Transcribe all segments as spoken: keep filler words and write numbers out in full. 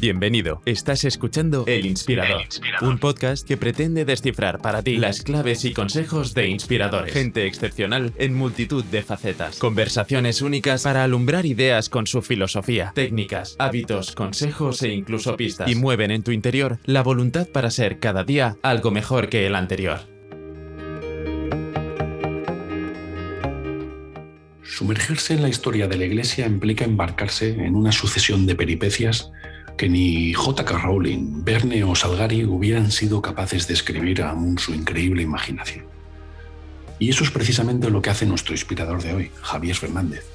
Bienvenido, estás escuchando El Inspirador, El Inspirador, un podcast que pretende descifrar para ti las claves y consejos de inspiradores, gente excepcional en multitud de facetas, conversaciones únicas para alumbrar ideas con su filosofía, técnicas, hábitos, consejos e incluso pistas, y mueven en tu interior la voluntad para ser cada día algo mejor que el anterior. Sumergirse en la historia de la Iglesia implica embarcarse en una sucesión de peripecias que ni J K. Rowling, Verne o Salgari hubieran sido capaces de escribir aún su increíble imaginación. Y eso es precisamente lo que hace nuestro inspirador de hoy, Javier Fernández,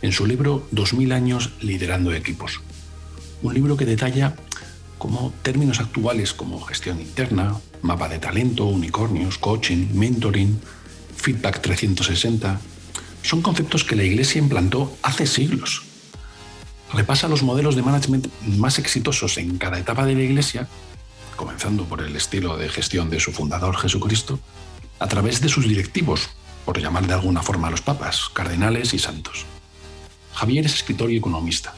en su libro dos mil años liderando equipos. Un libro que detalla cómo términos actuales como gestión interna, mapa de talento, unicornios, coaching, mentoring, feedback trescientos sesenta... son conceptos que la Iglesia implantó hace siglos. Repasa los modelos de management más exitosos en cada etapa de la Iglesia, comenzando por el estilo de gestión de su fundador Jesucristo, a través de sus directivos, por llamar de alguna forma a los papas, cardenales y santos. Javier es escritor y economista.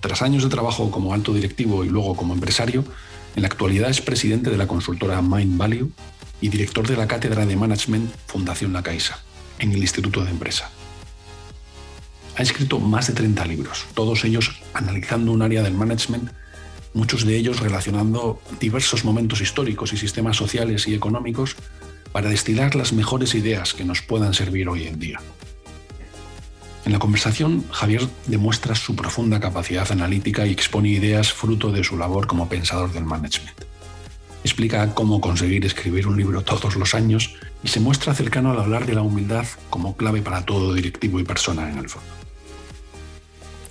Tras años de trabajo como alto directivo y luego como empresario, en la actualidad es presidente de la consultora Mindvalue y director de la Cátedra de Management Fundación La Caixa, en el Instituto de Empresa. Ha escrito más de treinta libros, todos ellos analizando un área del management, muchos de ellos relacionando diversos momentos históricos y sistemas sociales y económicos para destilar las mejores ideas que nos puedan servir hoy en día. En la conversación, Javier demuestra su profunda capacidad analítica y expone ideas fruto de su labor como pensador del management. Explica cómo conseguir escribir un libro todos los años y se muestra cercano al hablar de la humildad como clave para todo directivo y persona en el fondo.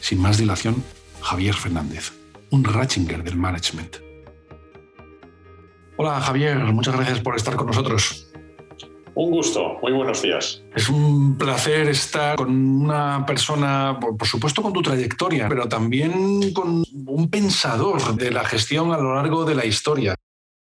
Sin más dilación, Javier Fernández, un Ratzinger del management. Hola Javier, muchas gracias por estar con nosotros. Un gusto, muy buenos días. Es un placer estar con una persona, por supuesto con tu trayectoria, pero también con un pensador de la gestión a lo largo de la historia,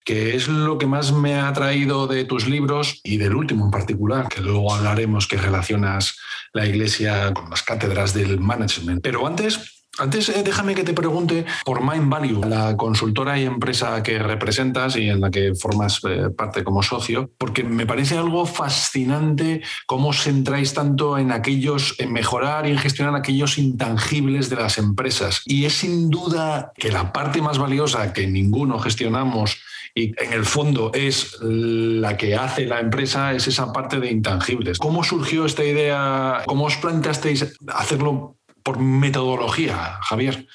que es lo que más me ha atraído de tus libros y del último en particular, que luego hablaremos, que relacionas la Iglesia con las cátedras del management. Pero antes, antes eh, déjame que te pregunte por Mindvalue, la consultora y empresa que representas y en la que formas eh, parte como socio, porque me parece algo fascinante cómo os centráis tanto en aquellos, en mejorar y en gestionar aquellos intangibles de las empresas. Y es sin duda que la parte más valiosa que ninguno gestionamos y en el fondo es la que hace la empresa, es esa parte de intangibles. ¿Cómo surgió esta idea? ¿Cómo os planteasteis hacerlo por metodología, Javier?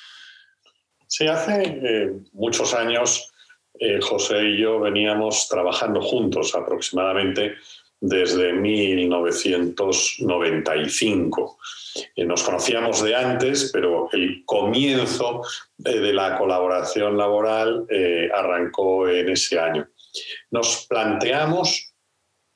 Sí, hace eh, muchos años eh, José y yo veníamos trabajando juntos aproximadamente desde mil novecientos noventa y cinco. Eh, nos conocíamos de antes, pero el comienzo eh, de la colaboración laboral eh, arrancó en ese año. Nos planteamos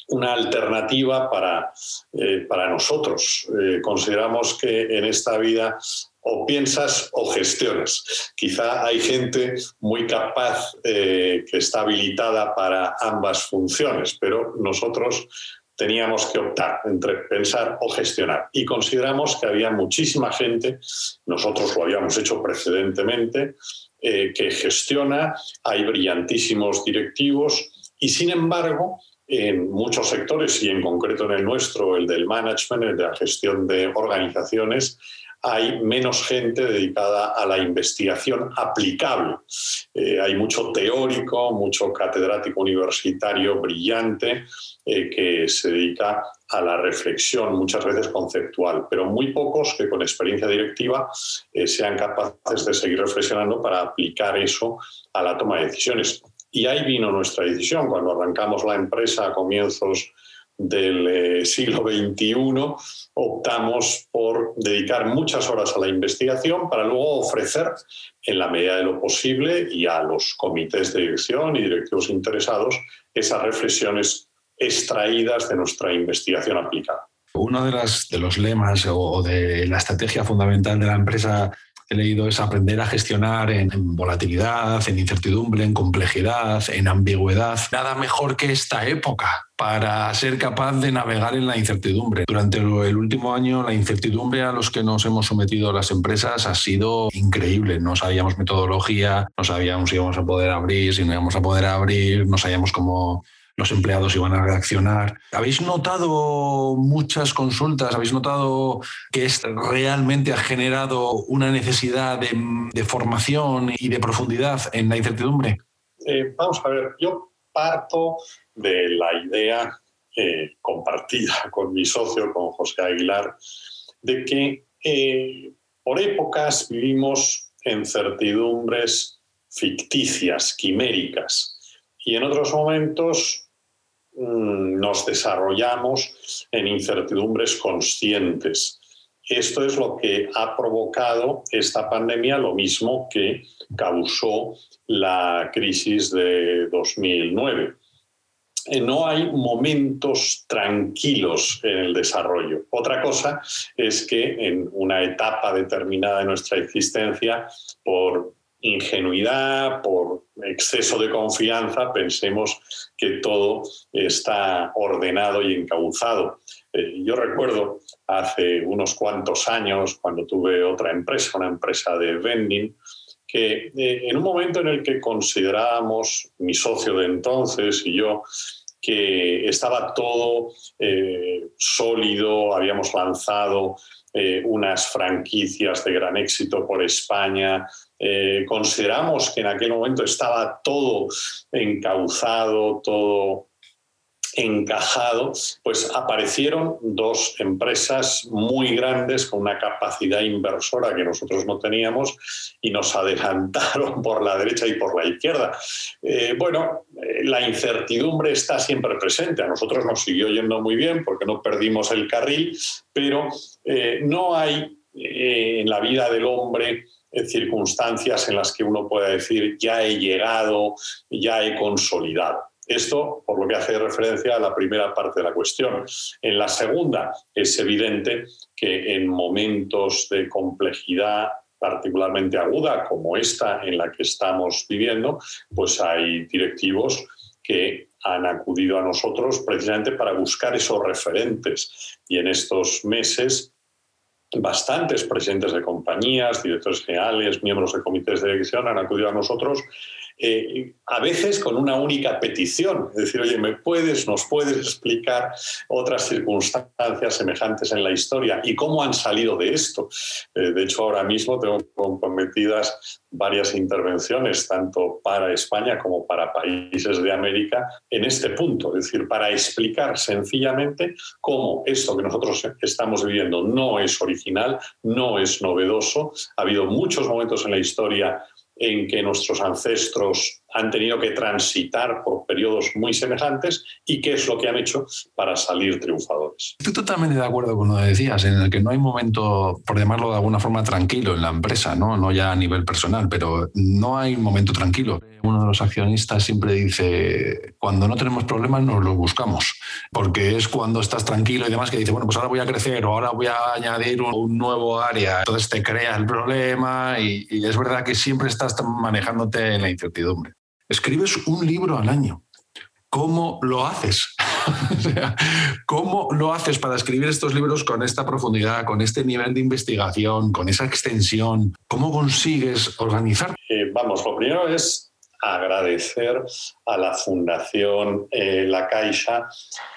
una alternativa para, eh, para nosotros. Eh, consideramos que en esta vida o piensas o gestionas. Quizá hay gente muy capaz eh, que está habilitada para ambas funciones, pero nosotros teníamos que optar entre pensar o gestionar. Y consideramos que había muchísima gente, nosotros lo habíamos hecho precedentemente, eh, que gestiona, hay brillantísimos directivos y, sin embargo, en muchos sectores, y en concreto en el nuestro, el del management, el de la gestión de organizaciones, hay menos gente dedicada a la investigación aplicable. Eh, hay mucho teórico, mucho catedrático universitario brillante eh, que se dedica a la reflexión, muchas veces conceptual, pero muy pocos que con experiencia directiva eh, sean capaces de seguir reflexionando para aplicar eso a la toma de decisiones. Y ahí vino nuestra decisión. Cuando arrancamos la empresa a comienzos del siglo veintiuno, optamos por dedicar muchas horas a la investigación para luego ofrecer, en la medida de lo posible, y a los comités de dirección y directivos interesados, esas reflexiones extraídas de nuestra investigación aplicada. Uno de, las, de los lemas o de la estrategia fundamental de la empresa he leído es aprender a gestionar en, en volatilidad, en incertidumbre, en complejidad, en ambigüedad. Nada mejor que esta época para ser capaz de navegar en la incertidumbre. Durante el último año, la incertidumbre a los que nos hemos sometido las empresas ha sido increíble. No sabíamos metodología, no sabíamos si íbamos a poder abrir, si no íbamos a poder abrir, no sabíamos cómo los empleados iban a reaccionar. ¿Habéis notado muchas consultas? ¿Habéis notado que esto realmente ha generado una necesidad de, de formación y de profundidad en la incertidumbre? Eh, vamos a ver, yo parto de la idea eh, compartida con mi socio, con José Aguilar, de que eh, por épocas vivimos en certidumbres ficticias, quiméricas, y en otros momentos mmm, nos desarrollamos en incertidumbres conscientes. Esto es lo que ha provocado esta pandemia, lo mismo que causó la crisis de dos mil nueve. No hay momentos tranquilos en el desarrollo. Otra cosa es que en una etapa determinada de nuestra existencia, por ingenuidad, por exceso de confianza, pensemos que todo está ordenado y encauzado. Eh, yo recuerdo hace unos cuantos años, cuando tuve otra empresa, una empresa de vending, que eh, en un momento en el que considerábamos, mi socio de entonces y yo, que estaba todo eh, sólido, habíamos lanzado eh, unas franquicias de gran éxito por España. Eh, consideramos que en aquel momento estaba todo encauzado, todo encajado, pues aparecieron dos empresas muy grandes con una capacidad inversora que nosotros no teníamos y nos adelantaron por la derecha y por la izquierda. Eh, bueno, eh, la incertidumbre está siempre presente. A nosotros nos siguió yendo muy bien porque no perdimos el carril, pero eh, no hay eh, en la vida del hombre circunstancias en las que uno pueda decir ya he llegado, ya he consolidado. Esto por lo que hace referencia a la primera parte de la cuestión. En la segunda es evidente que en momentos de complejidad particularmente aguda como esta en la que estamos viviendo, pues hay directivos que han acudido a nosotros precisamente para buscar esos referentes, y en estos meses bastantes presidentes de compañías, directores generales, miembros de comités de dirección han acudido a nosotros, eh, a veces con una única petición, es decir, oye, ¿me puedes, nos puedes explicar otras circunstancias semejantes en la historia y cómo han salido de esto? Eh, de hecho, ahora mismo tengo comprometidas varias intervenciones, tanto para España como para países de América, en este punto, es decir, para explicar sencillamente cómo esto que nosotros estamos viviendo no es original, no es novedoso. Ha habido muchos momentos en la historia en que nuestros ancestros han tenido que transitar por periodos muy semejantes y qué es lo que han hecho para salir triunfadores. Estoy totalmente de acuerdo con lo que decías, en el que no hay momento, por llamarlo de alguna forma, tranquilo en la empresa, ¿no? No ya a nivel personal, pero no hay momento tranquilo. Uno de los accionistas siempre dice, cuando no tenemos problemas nos los buscamos, porque es cuando estás tranquilo y demás que dice, bueno, pues ahora voy a crecer o ahora voy a añadir un, un nuevo área. Entonces te creas el problema y, y es verdad que siempre estás manejándote en la incertidumbre. Escribes un libro al año. ¿Cómo lo haces? O sea, ¿cómo lo haces para escribir estos libros con esta profundidad, con este nivel de investigación, con esa extensión? ¿Cómo consigues organizar? Eh, vamos, lo primero es agradecer a la Fundación eh, La Caixa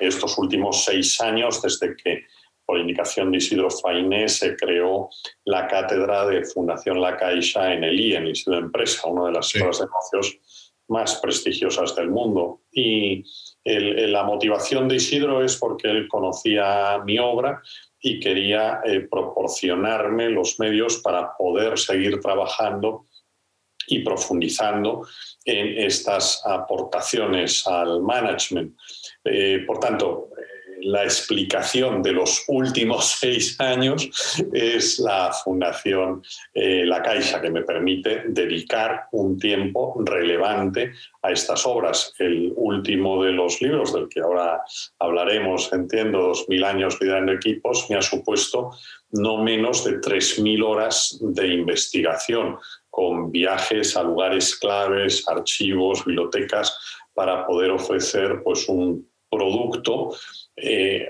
estos últimos seis años, desde que, por indicación de Isidro Fainé, se creó la cátedra de Fundación La Caixa en el I E, en el Instituto de Empresa, una de las escuelas sí. de negocios más prestigiosas del mundo. Y el, la motivación de Isidro es porque él conocía mi obra y quería eh, proporcionarme los medios para poder seguir trabajando y profundizando en estas aportaciones al management. Eh, por tanto, la explicación de los últimos seis años es la Fundación eh, La Caixa, que me permite dedicar un tiempo relevante a estas obras. El último de los libros, del que ahora hablaremos, entiendo, dos mil años liderando equipos, me ha supuesto no menos de tres mil horas de investigación, con viajes a lugares claves, archivos, bibliotecas, para poder ofrecer pues, un producto eh,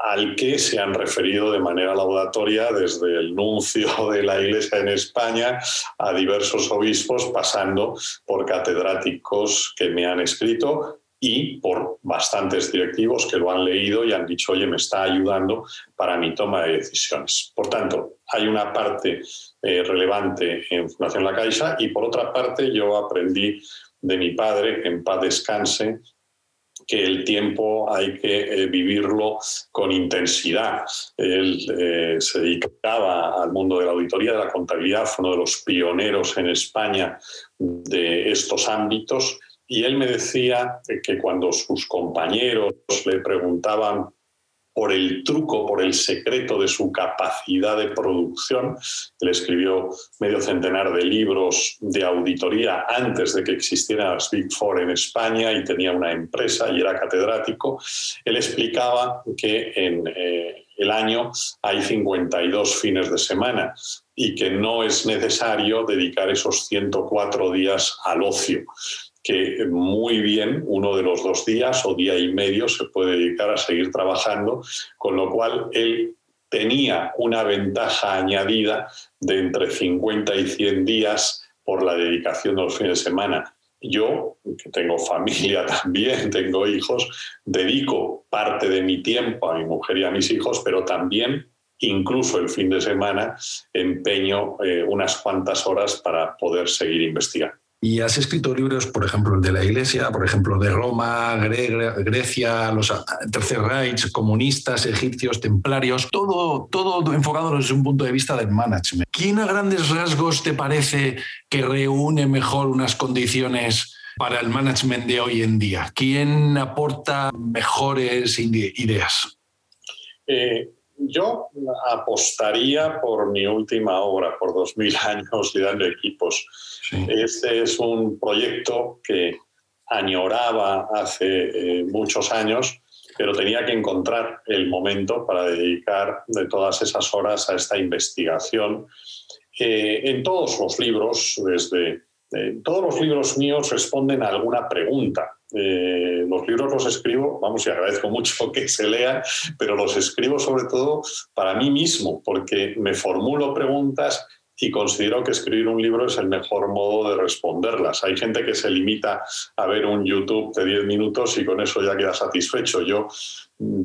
al que se han referido de manera laudatoria desde el nuncio de la Iglesia en España a diversos obispos, pasando por catedráticos que me han escrito y por bastantes directivos que lo han leído y han dicho, oye, me está ayudando para mi toma de decisiones. Por tanto, hay una parte eh, relevante en Fundación La Caixa y, por otra parte, yo aprendí de mi padre, en paz descanse, que el tiempo hay que eh, vivirlo con intensidad. Él eh, se dedicaba al mundo de la auditoría, de la contabilidad, fue uno de los pioneros en España de estos ámbitos, y él me decía que cuando sus compañeros le preguntaban por el truco, por el secreto de su capacidad de producción, él escribió medio centenar de libros de auditoría antes de que existieran las Big Four en España y tenía una empresa y era catedrático. Él explicaba que en eh, el año hay cincuenta y dos fines de semana y que no es necesario dedicar esos ciento cuatro días al ocio, que muy bien uno de los dos días o día y medio se puede dedicar a seguir trabajando, con lo cual él tenía una ventaja añadida de entre cincuenta y cien días por la dedicación de los fines de semana. Yo, que tengo familia también, tengo hijos, dedico parte de mi tiempo a mi mujer y a mis hijos, pero también, incluso el fin de semana, empeño eh, unas cuantas horas para poder seguir investigando. Y has escrito libros, por ejemplo, el de la Iglesia, por ejemplo, de Roma, Gre- Grecia, los Tercer Reich, comunistas, egipcios, templarios, todo, todo enfocado desde un punto de vista del management. ¿Quién a grandes rasgos te parece que reúne mejor unas condiciones para el management de hoy en día? ¿Quién aporta mejores ideas? Eh... Yo apostaría por mi última obra, por dos mil años liderando equipos. Sí. Este es un proyecto que añoraba hace eh, muchos años, pero tenía que encontrar el momento para dedicar de todas esas horas a esta investigación. Eh, en todos los libros, desde eh, todos los libros míos responden a alguna pregunta. Eh, los libros los escribo, vamos, y agradezco mucho que se lean, pero los escribo sobre todo para mí mismo, porque me formulo preguntas y considero que escribir un libro es el mejor modo de responderlas. Hay gente que se limita a ver un YouTube de diez minutos y con eso ya queda satisfecho. Yo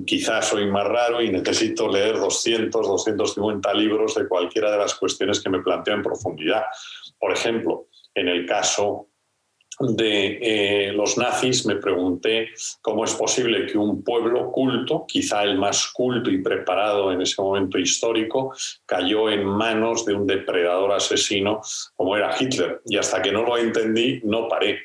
quizás soy más raro y necesito leer doscientos, doscientos cincuenta libros de cualquiera de las cuestiones que me planteo en profundidad. Por ejemplo, en el caso de eh, los nazis me pregunté cómo es posible que un pueblo culto, quizá el más culto y preparado en ese momento histórico, cayó en manos de un depredador asesino como era Hitler. Y hasta que no lo entendí, no paré.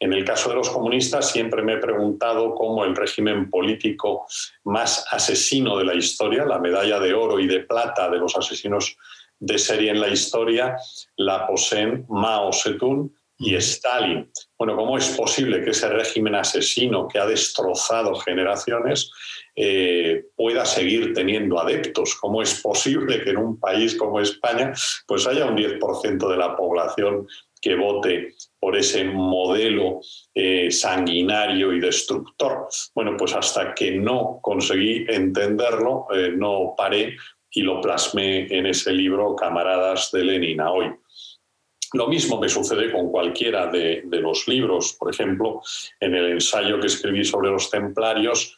En el caso de los comunistas siempre me he preguntado cómo el régimen político más asesino de la historia, la medalla de oro y de plata de los asesinos de serie en la historia, la poseen Mao Zedong y Stalin. Bueno, ¿cómo es posible que ese régimen asesino que ha destrozado generaciones eh, pueda seguir teniendo adeptos? ¿Cómo es posible que en un país como España pues haya un diez por ciento de la población que vote por ese modelo eh, sanguinario y destructor? Bueno, pues hasta que no conseguí entenderlo, eh, no paré y lo plasmé en ese libro Camaradas, de Lenin a hoy. Lo mismo me sucede con cualquiera de, de los libros. Por ejemplo, en el ensayo que escribí sobre los templarios,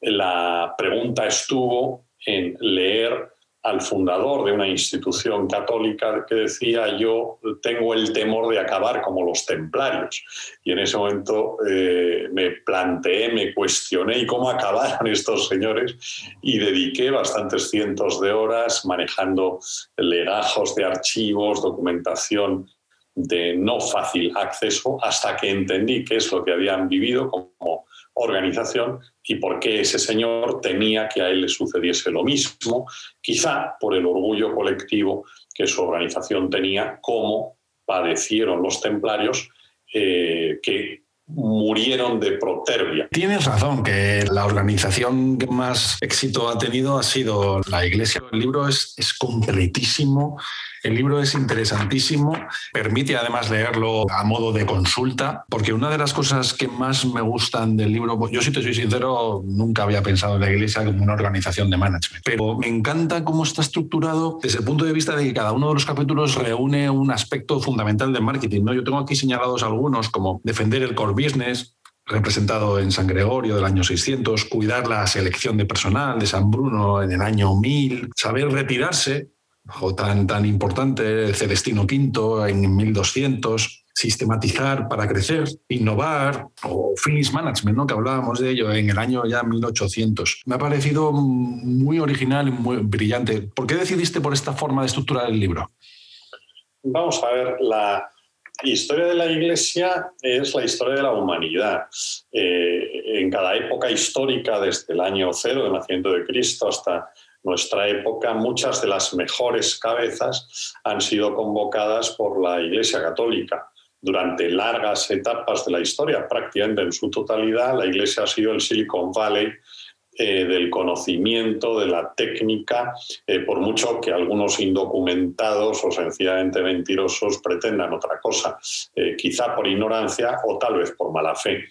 la pregunta estuvo en leer al fundador de una institución católica que decía: yo tengo el temor de acabar como los templarios. Y en ese momento eh, me planteé, me cuestioné cómo acabaron estos señores y dediqué bastantes cientos de horas manejando legajos de archivos, documentación de no fácil acceso, hasta que entendí qué es lo que habían vivido como organización y por qué ese señor temía que a él le sucediese lo mismo, quizá por el orgullo colectivo que su organización tenía, como padecieron los templarios eh, que murieron de protervia. Tienes razón, que la organización que más éxito ha tenido ha sido la Iglesia. El libro es, es completísimo, el libro es interesantísimo, permite además leerlo a modo de consulta, porque una de las cosas que más me gustan del libro, yo si te soy sincero, nunca había pensado en la Iglesia como una organización de management, pero me encanta cómo está estructurado desde el punto de vista de que cada uno de los capítulos reúne un aspecto fundamental de marketing, ¿no? Yo tengo aquí señalados algunos, como defender el core business, representado en San Gregorio del año seiscientos, cuidar la selección de personal de San Bruno en el año mil, saber retirarse, o tan, tan importante, Celestino V en mil doscientos, sistematizar para crecer, innovar, o finish management, ¿no? Que hablábamos de ello en el año ya mil ochocientos. Me ha parecido muy original y muy brillante. ¿Por qué decidiste por esta forma de estructurar el libro? Vamos a ver, la historia de la Iglesia es la historia de la humanidad. Eh, en cada época histórica, desde el año cero del nacimiento de Cristo hasta nuestra época, muchas de las mejores cabezas han sido convocadas por la Iglesia Católica. Durante largas etapas de la historia, prácticamente en su totalidad, la Iglesia ha sido el Silicon Valley eh, del conocimiento, de la técnica, eh, por mucho que algunos indocumentados o sencillamente mentirosos pretendan otra cosa, eh, quizá por ignorancia o tal vez por mala fe.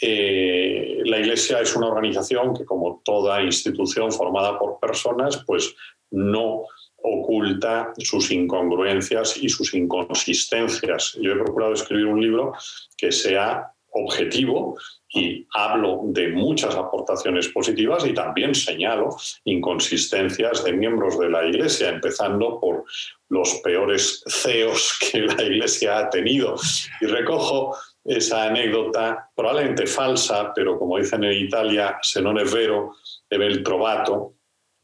Eh, la Iglesia es una organización que, como toda institución formada por personas, pues no oculta sus incongruencias y sus inconsistencias. Yo he procurado escribir un libro que sea objetivo y hablo de muchas aportaciones positivas y también señalo inconsistencias de miembros de la Iglesia, empezando por los peores C E Os que la Iglesia ha tenido. Y recojo esa anécdota probablemente falsa, pero como dicen en Italia, se non è vero, è bel trovato.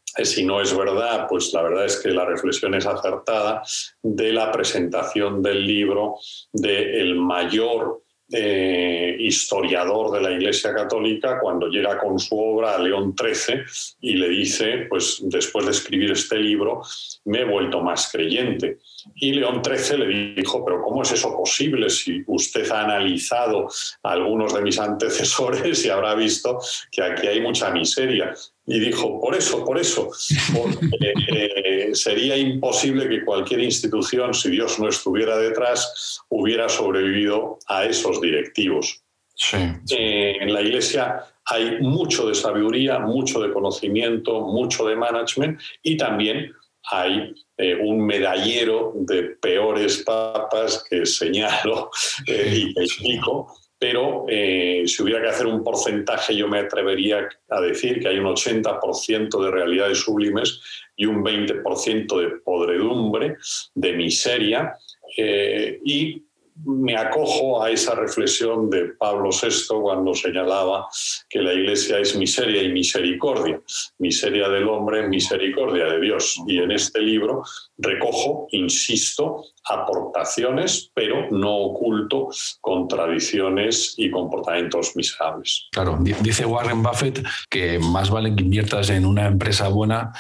Si no es verdad, pues la verdad es que la reflexión es acertada, de la presentación del libro del mayor Eh, historiador de la Iglesia Católica, cuando llega con su obra a León trece y le dice, pues después de escribir este libro me he vuelto más creyente. Y León trece le dijo, pero ¿cómo es eso posible si usted ha analizado a algunos de mis antecesores y habrá visto que aquí hay mucha miseria? Y dijo, por eso, por eso, porque eh, sería imposible que cualquier institución, si Dios no estuviera detrás, hubiera sobrevivido a esos directivos. Sí. Eh, en la Iglesia hay mucho de sabiduría, mucho de conocimiento, mucho de management y también hay eh, un medallero de peores papas que señalo eh, y que explico. Pero eh, si hubiera que hacer un porcentaje, yo me atrevería a decir que hay un ochenta por ciento de realidades sublimes y un veinte por ciento de podredumbre, de miseria, eh, y me acojo a esa reflexión de Pablo sexto cuando señalaba que la Iglesia es miseria y misericordia, miseria del hombre, misericordia de Dios. Y en este libro recojo, insisto, aportaciones, pero no oculto contradicciones y comportamientos miserables. Claro, dice Warren Buffett que más vale que inviertas en una empresa buena,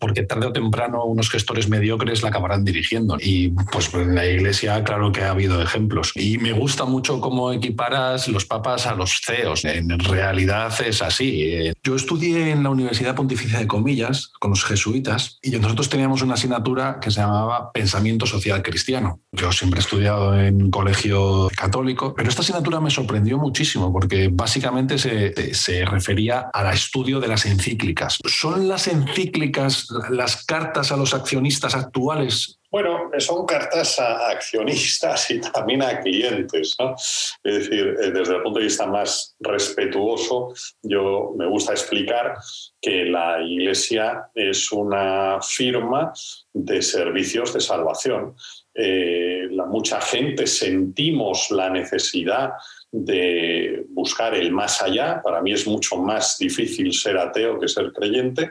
porque tarde o temprano unos gestores mediocres la acabarán dirigiendo. Y pues en la Iglesia claro que ha habido ejemplos. Y me gusta mucho cómo equiparas los papas a los C E Os. En realidad es así. Yo estudié en la Universidad Pontificia de Comillas con los jesuitas y nosotros teníamos una asignatura que se llamaba Pensamiento Social Cristiano. Yo siempre he estudiado en colegio católico, pero esta asignatura me sorprendió muchísimo porque básicamente se, se refería al estudio de las encíclicas. ¿Son las encíclicas las cartas a los accionistas actuales? Bueno, son cartas a accionistas y también a clientes, ¿no? Es decir, desde el punto de vista más respetuoso, yo me gusta explicar que la Iglesia es una firma de servicios de salvación. Eh, la, mucha gente sentimos la necesidad de buscar el más allá. Para mí es mucho más difícil ser ateo que ser creyente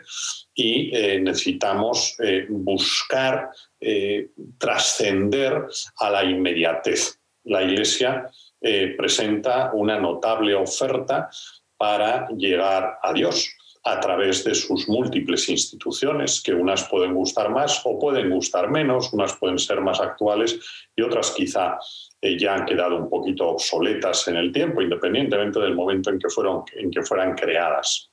y eh, necesitamos eh, buscar eh, trascender a la inmediatez. La Iglesia eh, presenta una notable oferta para llegar a Dios a través de sus múltiples instituciones, que unas pueden gustar más o pueden gustar menos, unas pueden ser más actuales y otras quizá eh, ya han quedado un poquito obsoletas en el tiempo, independientemente del momento en que, fueron, en que fueran creadas.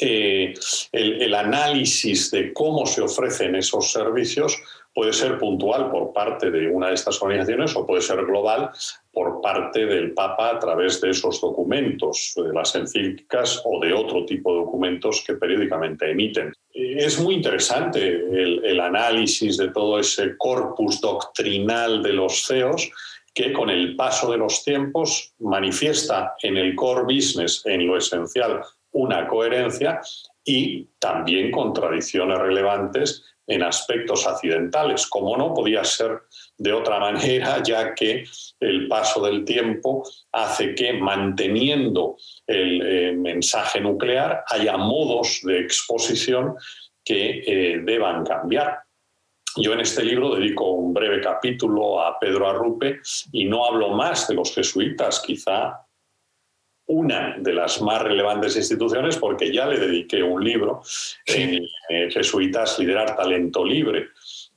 Eh, el, el análisis de cómo se ofrecen esos servicios puede ser puntual por parte de una de estas organizaciones o puede ser global por parte del Papa a través de esos documentos, de las encíclicas o de otro tipo de documentos que periódicamente emiten. Es muy interesante el, el análisis de todo ese corpus doctrinal de los C E Os que con el paso de los tiempos manifiesta en el core business, en lo esencial, una coherencia y también contradicciones relevantes en aspectos accidentales, como no podía ser de otra manera, ya que el paso del tiempo hace que, manteniendo el eh, mensaje nuclear, haya modos de exposición que eh, deban cambiar. Yo en este libro dedico un breve capítulo a Pedro Arrupe y no hablo más de los jesuitas, quizá una de las más relevantes instituciones, porque ya le dediqué un libro, eh, eh, Jesuitas, Liderar Talento Libre,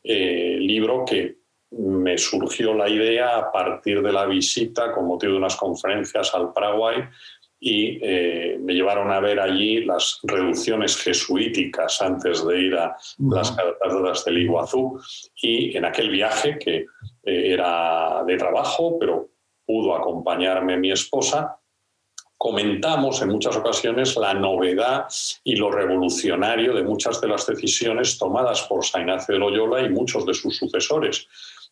eh, libro que me surgió la idea a partir de la visita con motivo de unas conferencias al Paraguay y eh, me llevaron a ver allí las reducciones jesuíticas antes de ir a las cataratas del Iguazú. Y en aquel viaje, que eh, era de trabajo, pero pudo acompañarme mi esposa, comentamos en muchas ocasiones la novedad y lo revolucionario de muchas de las decisiones tomadas por San Ignacio de Loyola y muchos de sus sucesores.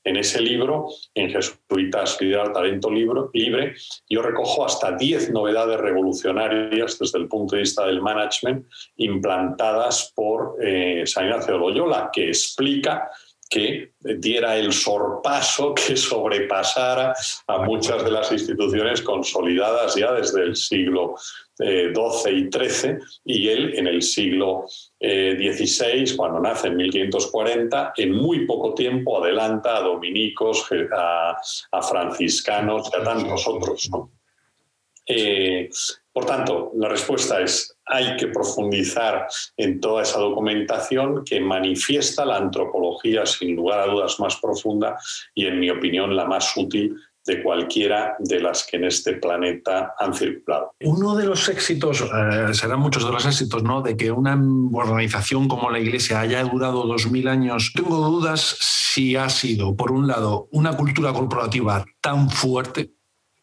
En ese libro, en Jesuitas, Liderar Talento Libre, yo recojo hasta diez novedades revolucionarias desde el punto de vista del management implantadas por eh, San Ignacio de Loyola, que explica que diera el sorpaso, que sobrepasara a muchas de las instituciones consolidadas ya desde el siglo doce y trece, y él en el siglo dieciséis, cuando nace en mil quinientos cuarenta, en muy poco tiempo adelanta a dominicos, a, a franciscanos y a tantos otros, ¿no? Eh, por tanto, la respuesta es: hay que profundizar en toda esa documentación que manifiesta la antropología, sin lugar a dudas, más profunda y, en mi opinión, la más útil de cualquiera de las que en este planeta han circulado. Uno de los éxitos, eh, serán muchos de los éxitos, ¿no?, de que una organización como la Iglesia haya durado dos mil años, tengo dudas si ha sido, por un lado, una cultura corporativa tan fuerte,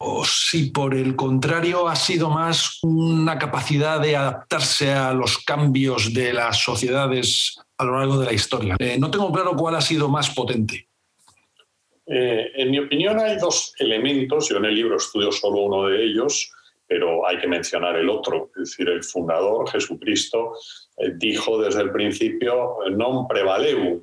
o si por el contrario ha sido más una capacidad de adaptarse a los cambios de las sociedades a lo largo de la historia. Eh, no tengo claro cuál ha sido más potente. Eh, en mi opinión hay dos elementos, yo en el libro estudio solo uno de ellos, pero hay que mencionar el otro, es decir, el fundador, Jesucristo, eh, dijo desde el principio non prevaleu,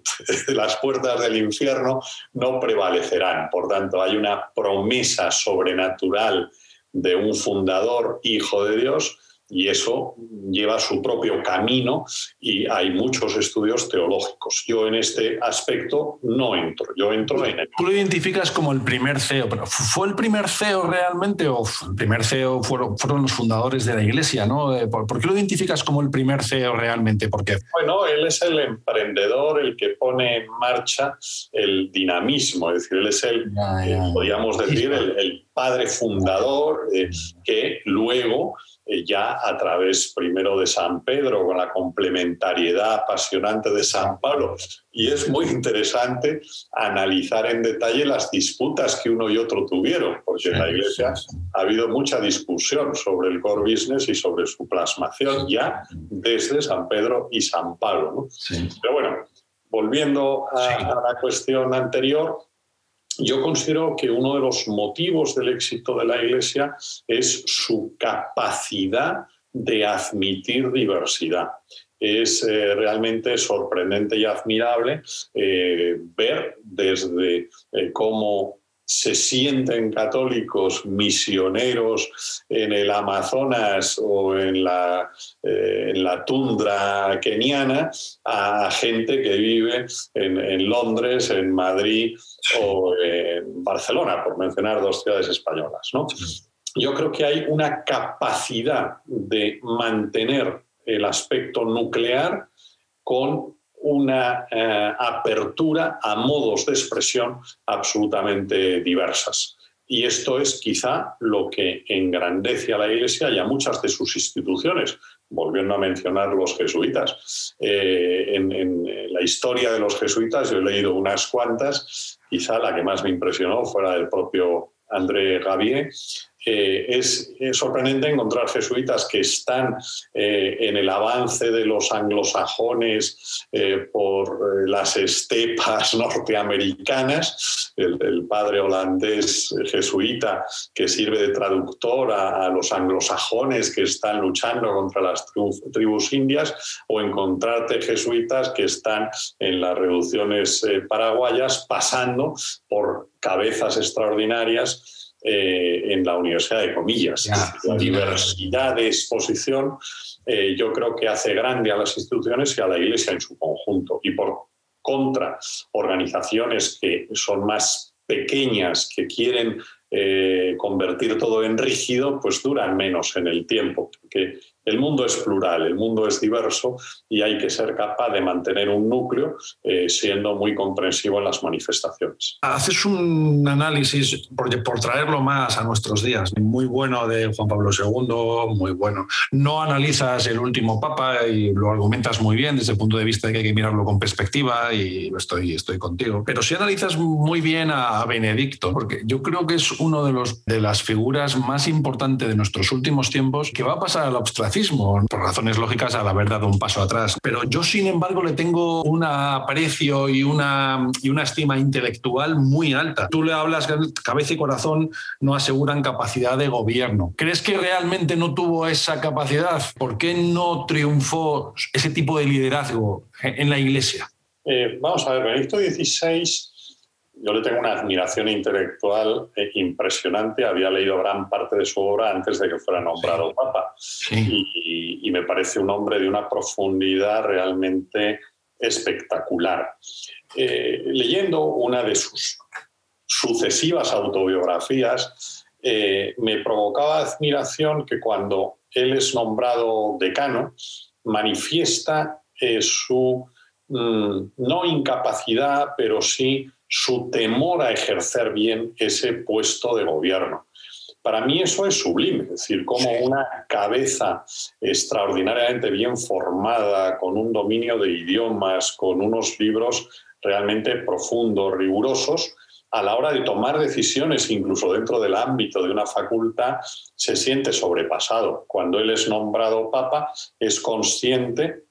las puertas del infierno no prevalecerán. Por tanto, hay una promesa sobrenatural de un fundador hijo de Dios y eso lleva su propio camino y hay muchos estudios teológicos. Yo en este aspecto no entro, yo entro en el... Tú lo identificas como el primer C E O, pero ¿fue el primer C E O realmente o el primer C E O fueron, fueron los fundadores de la Iglesia, ¿no? ¿Por, ¿Por qué lo identificas como el primer C E O realmente? ¿Por qué? Bueno, él es el emprendedor, el que pone en marcha el dinamismo, es decir, él es el, ya, ya, eh, podríamos decir, el, el padre fundador eh, que luego... ya a través primero de San Pedro, con la complementariedad apasionante de San Pablo. Y es muy interesante analizar en detalle las disputas que uno y otro tuvieron, porque en la Iglesia ha habido mucha discusión sobre el core business y sobre su plasmación ya desde San Pedro y San Pablo, ¿no? Sí. Pero bueno, volviendo a, sí. a la cuestión anterior, yo considero que uno de los motivos del éxito de la Iglesia es su capacidad de admitir diversidad. Es eh, realmente sorprendente y admirable eh, ver desde eh, cómo se sienten católicos misioneros en el Amazonas o en la, eh, en la tundra keniana a gente que vive en, en Londres, en Madrid o en Barcelona, por mencionar dos ciudades españolas, ¿no? Yo creo que hay una capacidad de mantener el aspecto nuclear con una eh, apertura a modos de expresión absolutamente diversas. Y esto es quizá lo que engrandece a la Iglesia y a muchas de sus instituciones, volviendo a mencionar los jesuitas. Eh, en, en la historia de los jesuitas, yo he leído unas cuantas, quizá la que más me impresionó fuera del propio André Gavier. Eh, es, es sorprendente encontrar jesuitas que están eh, en el avance de los anglosajones eh, por eh, las estepas norteamericanas. El, el padre holandés jesuita que sirve de traductor a, a los anglosajones que están luchando contra las tribus, tribus indias, o encontrarte jesuitas que están en las reducciones eh, paraguayas pasando por cabezas extraordinarias Eh, en la Universidad de Comillas. Yeah, la diversidad de exposición eh, yo creo que hace grande a las instituciones y a la Iglesia en su conjunto. Y por contra, organizaciones que son más pequeñas, que quieren eh, convertir todo en rígido, pues duran menos en el tiempo, porque el mundo es plural, el mundo es diverso y hay que ser capaz de mantener un núcleo eh, siendo muy comprensivo en las manifestaciones. Haces un análisis, por, por traerlo más a nuestros días, muy bueno de Juan Pablo segundo, muy bueno. No analizas el último papa y lo argumentas muy bien desde el punto de vista de que hay que mirarlo con perspectiva, y estoy, estoy contigo. Pero sí analizas muy bien a Benedicto, porque yo creo que es uno de, los, de las figuras más importantes de nuestros últimos tiempos, que va a pasar a la abstracción por razones lógicas al haber dado un paso atrás. Pero yo, sin embargo, le tengo un aprecio y una, y una estima intelectual muy alta. Tú le hablas, cabeza y corazón no aseguran capacidad de gobierno. ¿Crees que realmente no tuvo esa capacidad? ¿Por qué no triunfó ese tipo de liderazgo en la Iglesia? Eh, vamos a ver, Benedicto dieciséis, yo le tengo una admiración intelectual impresionante. Había leído gran parte de su obra antes de que fuera nombrado sí. papa. Sí. Y, y me parece un hombre de una profundidad realmente espectacular. Eh, leyendo una de sus sucesivas autobiografías, eh, me provocaba admiración que cuando él es nombrado decano, manifiesta eh, su, mm, no incapacidad, pero sí su temor a ejercer bien ese puesto de gobierno. Para mí eso es sublime, es decir, como una cabeza extraordinariamente bien formada, con un dominio de idiomas, con unos libros realmente profundos, rigurosos, a la hora de tomar decisiones, incluso dentro del ámbito de una facultad, se siente sobrepasado. Cuando él es nombrado papa, es consciente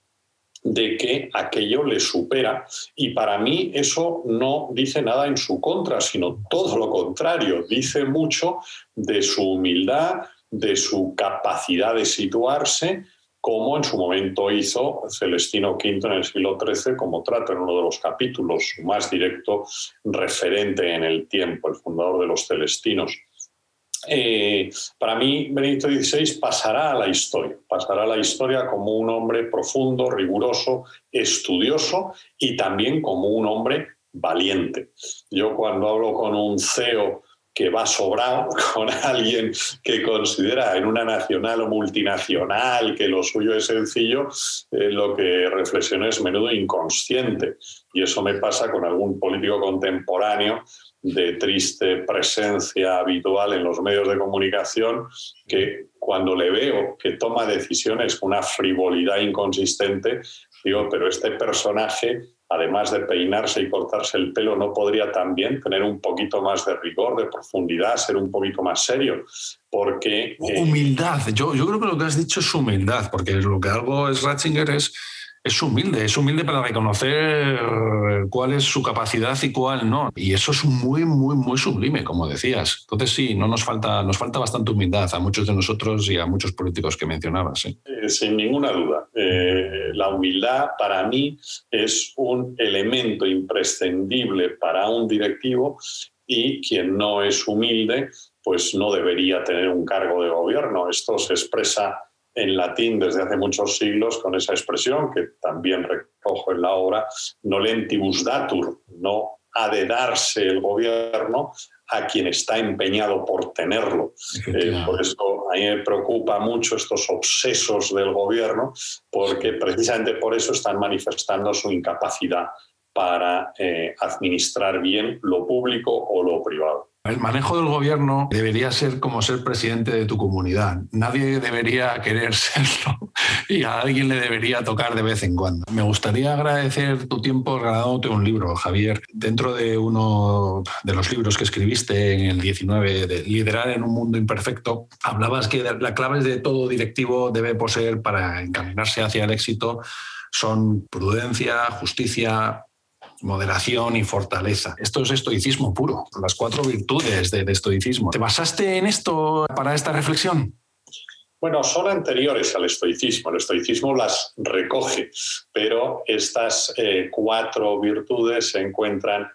de que aquello le supera, y para mí eso no dice nada en su contra, sino todo lo contrario, dice mucho de su humildad, de su capacidad de situarse, como en su momento hizo Celestino quinto en el siglo trece, como trata en uno de los capítulos, su más directo referente en el tiempo, el fundador de los celestinos. Eh, para mí, Benedicto dieciséis pasará a la historia, pasará a la historia como un hombre profundo, riguroso, estudioso, y también como un hombre valiente. Yo, cuando hablo con un C E O que va sobrado, con alguien que considera en una nacional o multinacional que lo suyo es sencillo, eh, lo que reflexiono es menudo inconsciente. Y eso me pasa con algún político contemporáneo de triste presencia habitual en los medios de comunicación, que cuando le veo que toma decisiones con una frivolidad inconsistente, digo, pero este personaje, además de peinarse y cortarse el pelo, ¿no podría también tener un poquito más de rigor, de profundidad, ser un poquito más serio? Porque eh... humildad. Yo, yo creo que lo que has dicho es humildad, porque lo que algo es Ratzinger es... Es humilde, es humilde para reconocer cuál es su capacidad y cuál no. Y eso es muy, muy, muy sublime, como decías. Entonces sí, no nos, falta, nos falta bastante humildad a muchos de nosotros y a muchos políticos que mencionabas. ¿eh? Eh, sin ninguna duda. Eh, la humildad para mí es un elemento imprescindible para un directivo y quien no es humilde pues no debería tener un cargo de gobierno. Esto se expresa en latín desde hace muchos siglos con esa expresión que también recojo en la obra, nolentibus datur, no ha de darse el gobierno a quien está empeñado por tenerlo. Eh, por eso a mí me preocupa mucho estos obsesos del gobierno, porque precisamente por eso están manifestando su incapacidad para eh, administrar bien lo público o lo privado. El manejo del gobierno debería ser como ser presidente de tu comunidad. Nadie debería querer serlo y a alguien le debería tocar de vez en cuando. Me gustaría agradecer tu tiempo regalándote un libro, Javier. Dentro de uno de los libros que escribiste en el diecinueve, de Liderar en un mundo imperfecto, hablabas que la clave de todo directivo debe poseer para encaminarse hacia el éxito son prudencia, justicia, moderación y fortaleza. Esto es estoicismo puro, las cuatro virtudes del estoicismo. ¿Te basaste en esto para esta reflexión? Bueno, son anteriores al estoicismo. El estoicismo las recoge, pero estas eh, cuatro virtudes se encuentran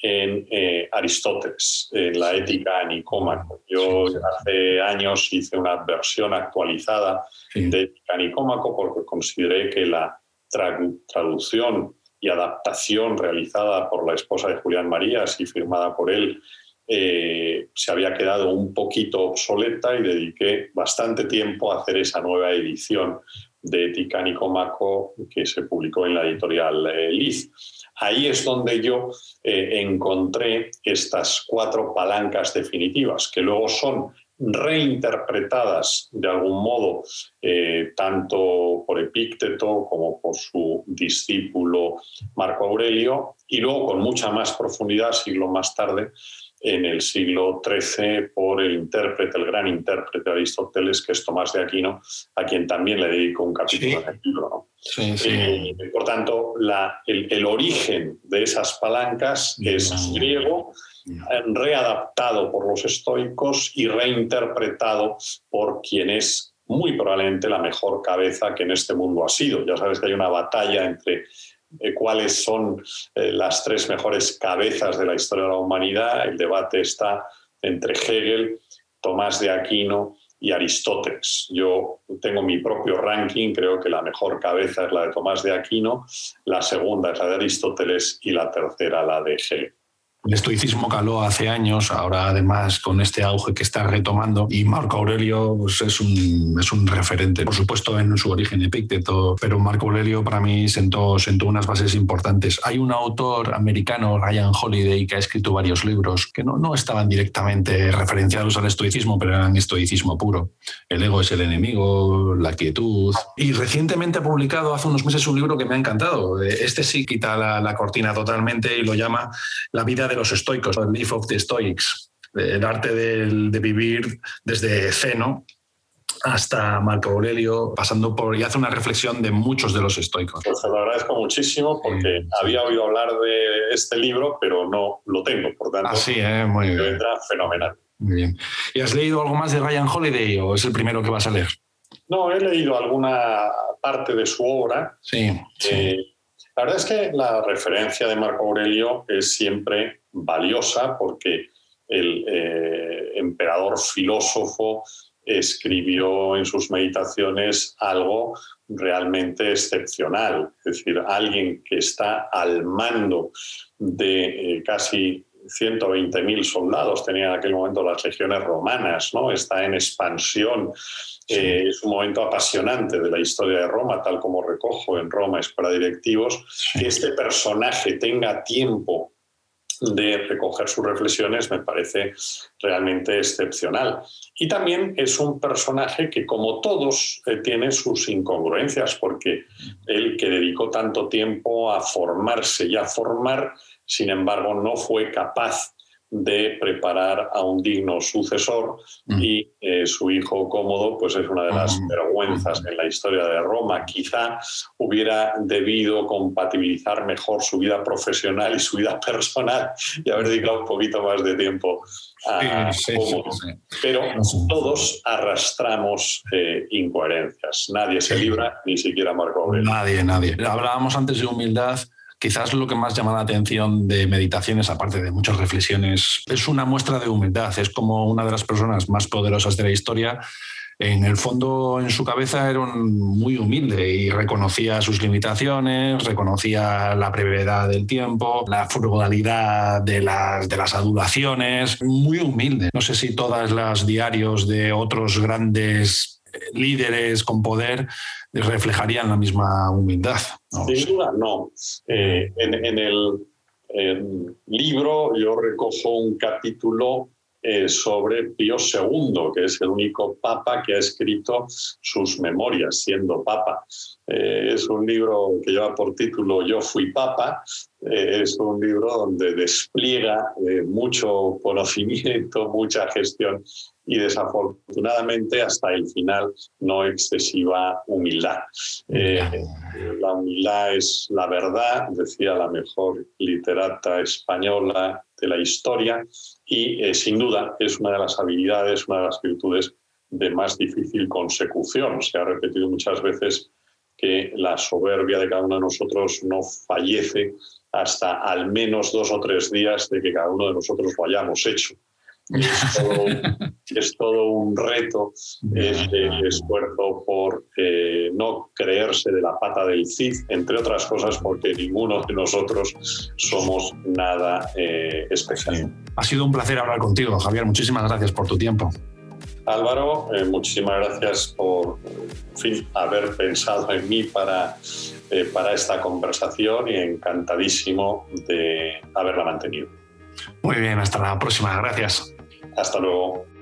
en eh, Aristóteles, en la Ética a Nicómaco. Yo sí, sí. hace años hice una versión actualizada sí. de Ética a Nicómaco porque consideré que la tra traducción y adaptación realizada por la esposa de Julián Marías y firmada por él, eh, se había quedado un poquito obsoleta y dediqué bastante tiempo a hacer esa nueva edición de Ética a Nicómaco que se publicó en la editorial eh, Liz. Ahí es donde yo eh, encontré estas cuatro palancas definitivas que luego son reinterpretadas de algún modo eh, tanto por Epícteto como por su discípulo Marco Aurelio y luego con mucha más profundidad siglo más tarde en el siglo trece por el intérprete, el gran intérprete de Aristóteles que es Tomás de Aquino, a quien también le dedico un capítulo sí. en el libro, ¿no? Sí, sí. Eh, por tanto la, el, el origen de esas palancas sí. es griego, readaptado por los estoicos y reinterpretado por quien es muy probablemente la mejor cabeza que en este mundo ha sido. Ya sabes que hay una batalla entre eh, cuáles son eh, las tres mejores cabezas de la historia de la humanidad. El debate está entre Hegel, Tomás de Aquino y Aristóteles. Yo tengo mi propio ranking, creo que la mejor cabeza es la de Tomás de Aquino, la segunda es la de Aristóteles y la tercera la de Hegel. El estoicismo caló hace años, ahora además con este auge que está retomando, y Marco Aurelio pues es, un, es un referente, por supuesto en su origen Epícteto, pero Marco Aurelio para mí sentó, sentó unas bases importantes. Hay un autor americano, Ryan Holiday, que ha escrito varios libros que no, no estaban directamente referenciados al estoicismo, pero eran estoicismo puro. El ego es el enemigo, la quietud. Y recientemente ha publicado hace unos meses un libro que me ha encantado. Este sí quita la, la cortina totalmente y lo llama La vida de de los estoicos, el Life of the Stoics, el arte de, de vivir desde Zeno hasta Marco Aurelio, pasando por, y hace una reflexión de muchos de los estoicos. Pues te lo agradezco muchísimo porque sí. había oído hablar de este libro, pero no lo tengo, por tanto, ah, sí, eh, muy bien. Entra fenomenal. Muy bien. ¿Y has leído algo más de Ryan Holiday o es el primero que vas a leer? No, he leído alguna parte de su obra. Sí, sí. Eh, La verdad es que la referencia de Marco Aurelio es siempre valiosa porque el eh, emperador filósofo escribió en sus meditaciones algo realmente excepcional. Es decir, alguien que está al mando de eh, casi ciento veinte mil soldados, tenía en aquel momento las legiones romanas, ¿no? Está en expansión. Sí. Eh, es un momento apasionante de la historia de Roma, tal como recojo en Roma es para directivos, sí. que este personaje tenga tiempo de recoger sus reflexiones me parece realmente excepcional. Y también es un personaje que, como todos, eh, tiene sus incongruencias, porque él que dedicó tanto tiempo a formarse y a formar, sin embargo, no fue capaz de preparar a un digno sucesor mm. y eh, su hijo Cómodo pues es una de las mm. vergüenzas en la historia de Roma. Quizá hubiera debido compatibilizar mejor su vida profesional y su vida personal y haber dedicado un poquito más de tiempo a sí, Cómodo. Sí, sí, sí. Pero todos arrastramos eh, incoherencias. Nadie se libra, sí. ni siquiera Marco Aurelio. Nadie, nadie. Hablábamos antes de humildad, Quizás lo que más llama la atención de Meditaciones, aparte de muchas reflexiones, es una muestra de humildad. Es como una de las personas más poderosas de la historia. En el fondo, en su cabeza, era un muy humilde y reconocía sus limitaciones, reconocía la brevedad del tiempo, la frugalidad de las, de las adulaciones. Muy humilde. No sé si todas las diarios de otros grandes líderes con poder reflejarían la misma humildad. No, sin duda, no. Eh, en, en el en libro yo recojo un capítulo eh, sobre Pío Segundo, que es el único papa que ha escrito sus memorias siendo papa. Eh, es un libro que lleva por título Yo fui papa. Eh, es un libro donde despliega eh, mucho conocimiento, mucha gestión y, desafortunadamente, hasta el final, no excesiva humildad. Eh, la humildad es la verdad, decía la mejor literata española de la historia, y eh, sin duda es una de las habilidades, una de las virtudes de más difícil consecución. Se ha repetido muchas veces que la soberbia de cada uno de nosotros no fallece hasta al menos dos o tres días de que cada uno de nosotros lo hayamos hecho. Es todo, es todo un reto este esfuerzo por eh, no creerse de la pata del Cid, entre otras cosas porque ninguno de nosotros somos nada eh, especial. Ha sido un placer hablar contigo, Javier. Muchísimas gracias por tu tiempo. Álvaro, eh, muchísimas gracias por en fin, haber pensado en mí para, eh, para esta conversación, y encantadísimo de haberla mantenido. Muy bien, hasta la próxima. Gracias. Hasta luego.